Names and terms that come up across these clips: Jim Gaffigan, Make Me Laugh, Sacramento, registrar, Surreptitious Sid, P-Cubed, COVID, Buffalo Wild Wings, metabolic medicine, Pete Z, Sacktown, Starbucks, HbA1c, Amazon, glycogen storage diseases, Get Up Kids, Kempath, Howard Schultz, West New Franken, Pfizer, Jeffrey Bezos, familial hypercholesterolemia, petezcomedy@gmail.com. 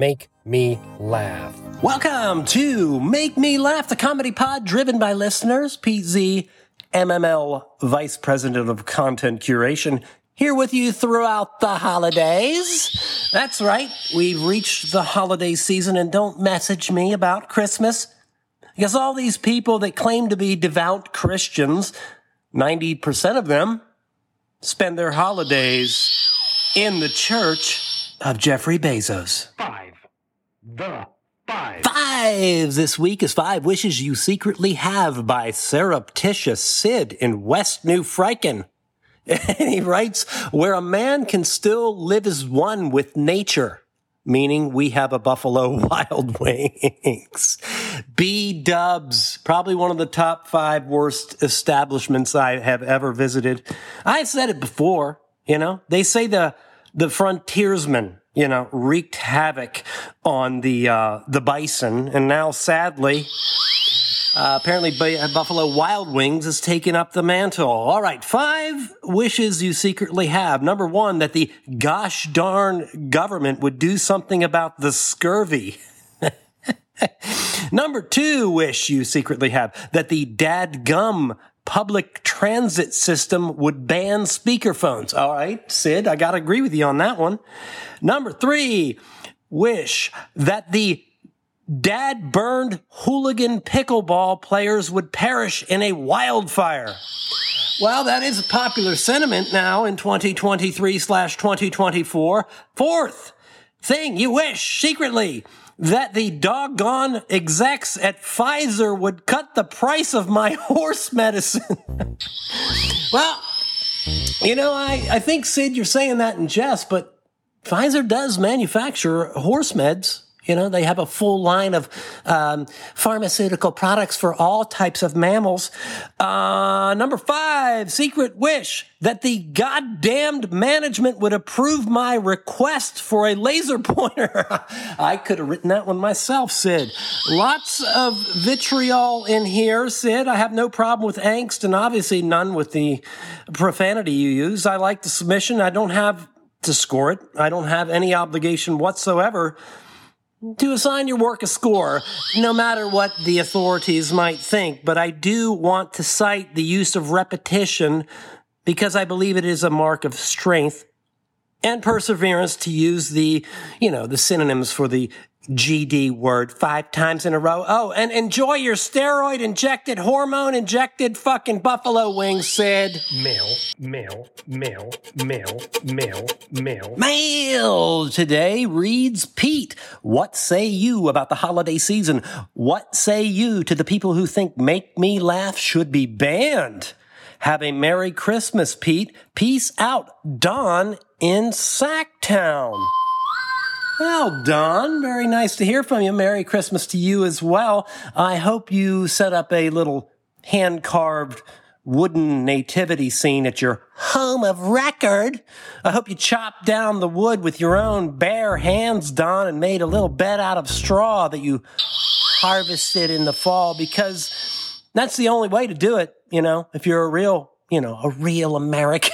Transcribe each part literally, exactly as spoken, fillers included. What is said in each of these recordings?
Make Me Laugh. Welcome to Make Me Laugh, the comedy pod driven by listeners. Pete Z, M M L Vice President of Content Curation, here with you throughout the holidays. That's right, we've reached the holiday season, and don't message me about Christmas, because all these people that claim to be devout Christians, ninety percent of them spend their holidays in the church of Jeffrey Bezos. Five. The five. Five this week is Five Wishes You Secretly Have by Surreptitious Sid in West New Franken. And he writes, where a man can still live as one with nature, meaning we have a Buffalo Wild Wings. B-Dubs, probably one of the top five worst establishments I have ever visited. I've said it before, you know, they say the The frontiersmen, you know, wreaked havoc on the uh, the bison, and now, sadly, uh, apparently Buffalo Wild Wings has taken up the mantle. All right, five wishes you secretly have. Number one, that the gosh darn government would do something about the scurvy. Number two wish you secretly have, that the dadgum public transit system would ban speakerphones. All right, Sid, I got to agree with you on that one. Number three, wish that the dad-burned hooligan pickleball players would perish in a wildfire. Well, that is a popular sentiment now in twenty twenty-three slash twenty twenty-four. Fourth thing you wish secretly, that the doggone execs at Pfizer would cut the price of my horse medicine. Well, you know, I, I think, Sid, you're saying that in jest, but Pfizer does manufacture horse meds. You know, they have a full line of um, pharmaceutical products for all types of mammals. Uh, number five, secret wish, that the goddamned management would approve my request for a laser pointer. I could have written that one myself, Sid. Lots of vitriol in here, Sid. I have no problem with angst, and obviously none with the profanity you use. I like the submission. I don't have to score it. I don't have any obligation whatsoever to assign your work a score, no matter what the authorities might think. But I do want to cite the use of repetition, because I believe it is a mark of strength and perseverance to use the, you know, the synonyms for the G D word five times in a row. Oh, and enjoy your steroid-injected, hormone-injected fucking buffalo wings, Sid. Mail, mail, mail, mail, mail, mail. Mail today reads, Pete, what say you about the holiday season? What say you to the people who think Make Me Laugh should be banned? Have a Merry Christmas, Pete. Peace out, Don in Sacktown. Well, Don, very nice to hear from you. Merry Christmas to you as well. I hope you set up a little hand-carved wooden nativity scene at your home of record. I hope you chopped down the wood with your own bare hands, Don, and made a little bed out of straw that you harvested in the fall, because that's the only way to do it, you know, if you're a real, you know, a real American.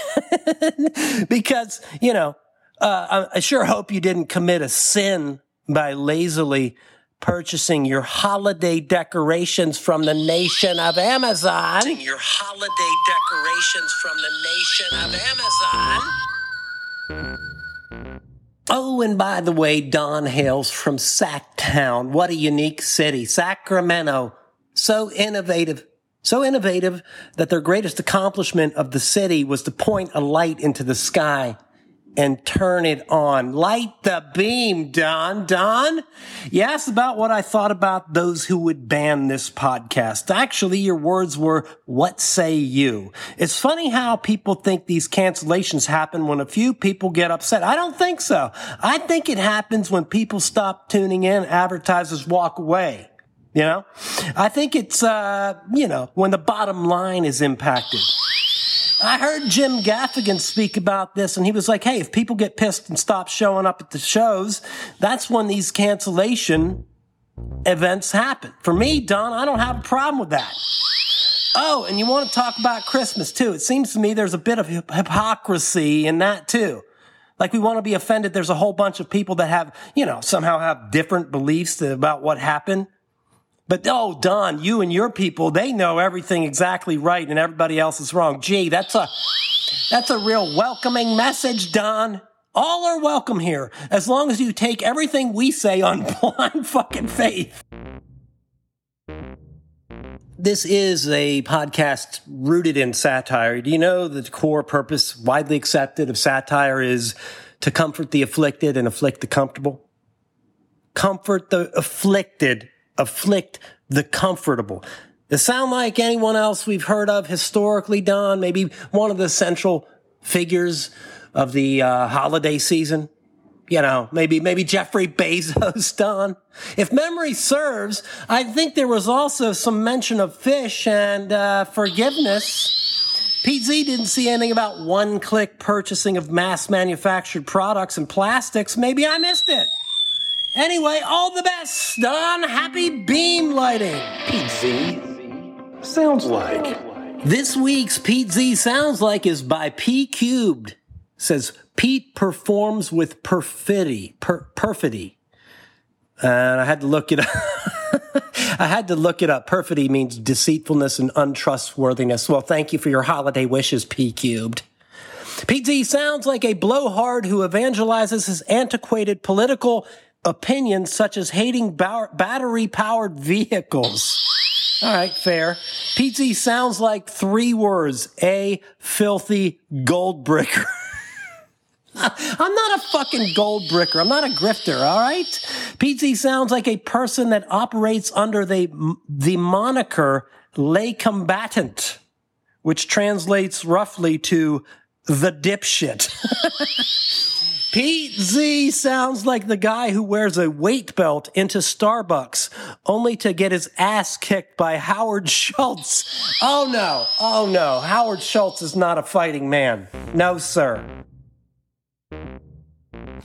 Because, you know, Uh, I sure hope you didn't commit a sin by lazily purchasing your holiday decorations from the nation of Amazon. Your holiday decorations from the nation of Amazon. Oh, and by the way, Don hails from Sacktown. What a unique city. Sacramento. So innovative. So innovative that their greatest accomplishment of the city was to point a light into the sky and turn it on. Light the beam, Don. Don, you asked about what I thought about those who would ban this podcast. Actually, your words were, what say you? It's funny how people think these cancellations happen when a few people get upset. I don't think so. I think it happens when people stop tuning in, advertisers walk away. You know? I think it's, uh, you know, when the bottom line is impacted. I heard Jim Gaffigan speak about this, and he was like, hey, if people get pissed and stop showing up at the shows, that's when these cancellation events happen. For me, Don, I don't have a problem with that. Oh, and you want to talk about Christmas, too. It seems to me there's a bit of hypocrisy in that, too. Like, we want to be offended. There's a whole bunch of people that have, you know, somehow have different beliefs about what happened. But, oh, Don, you and your people, they know everything exactly right and everybody else is wrong. Gee, that's a that's a real welcoming message, Don. All are welcome here, as long as you take everything we say on blind fucking faith. This is a podcast rooted in satire. Do you know the core purpose, widely accepted, of satire is to comfort the afflicted and afflict the comfortable? Comfort the afflicted, afflict the comfortable. Does it sound like anyone else we've heard of historically, Don? Maybe one of the central figures of the uh, holiday season? You know, maybe maybe Jeffrey Bezos, Don. If memory serves, I think there was also some mention of fish and uh, forgiveness. Pete Z didn't see anything about one-click purchasing of mass-manufactured products and plastics. Maybe I missed it. Anyway, all the best, Don. Happy beam lighting. Pete Z sounds like. This week's Pete Z Sounds Like is by P-Cubed. Says, Pete performs with perfidy, per- perfidy. And I had to look it up. I had to look it up. Perfidy means deceitfulness and untrustworthiness. Well, thank you for your holiday wishes, P-Cubed. Pete Z sounds like a blowhard who evangelizes his antiquated political opinions, such as hating ba- battery-powered vehicles. All right, fair. Pete Z sounds like three words. A filthy gold bricker. I'm not a fucking gold bricker. I'm not a grifter, all right? Pete Z sounds like a person that operates under the, the moniker lay combatant, which translates roughly to the dipshit. Pete Z sounds like the guy who wears a weight belt into Starbucks only to get his ass kicked by Howard Schultz. Oh, no. Oh, no. Howard Schultz is not a fighting man. No, sir.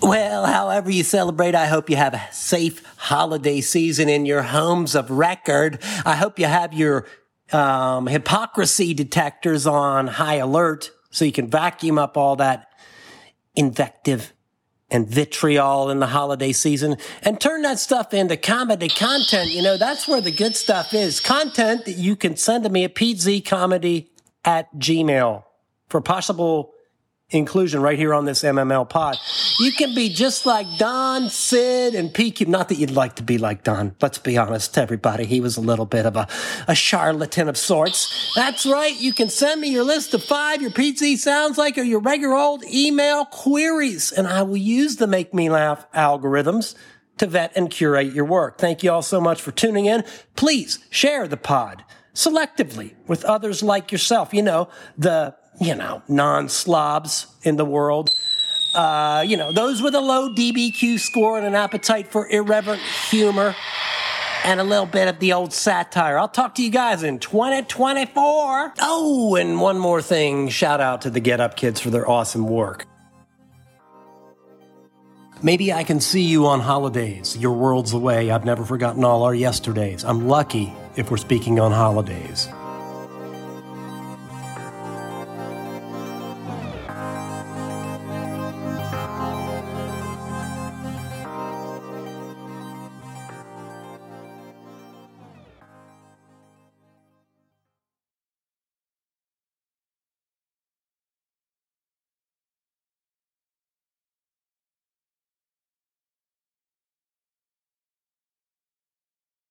Well, however you celebrate, I hope you have a safe holiday season in your homes of record. I hope you have your um, hypocrisy detectors on high alert so you can vacuum up all that invective and vitriol in the holiday season and turn that stuff into comedy content. You know, that's where the good stuff is. Content that you can send to me at petezcomedy at gmail dot com for possible inclusion right here on this M M L pod. You can be just like Don, Sid, and P Q. Not that you'd like to be like Don. Let's be honest, everybody. He was a little bit of a, a charlatan of sorts. That's right. You can send me your list of five, your P Z Sounds Like, or your regular old email queries, and I will use the Make Me Laugh algorithms to vet and curate your work. Thank you all so much for tuning in. Please share the pod selectively with others like yourself. You know, the you know, non-slobs in the world. Uh, you know, those with a low D B Q score and an appetite for irreverent humor and a little bit of the old satire. I'll talk to you guys in twenty twenty-four. Oh, and one more thing. Shout out to the Get Up Kids for their awesome work. Maybe I can see you on holidays. Your world's away. I've never forgotten all our yesterdays. I'm lucky if we're speaking on holidays.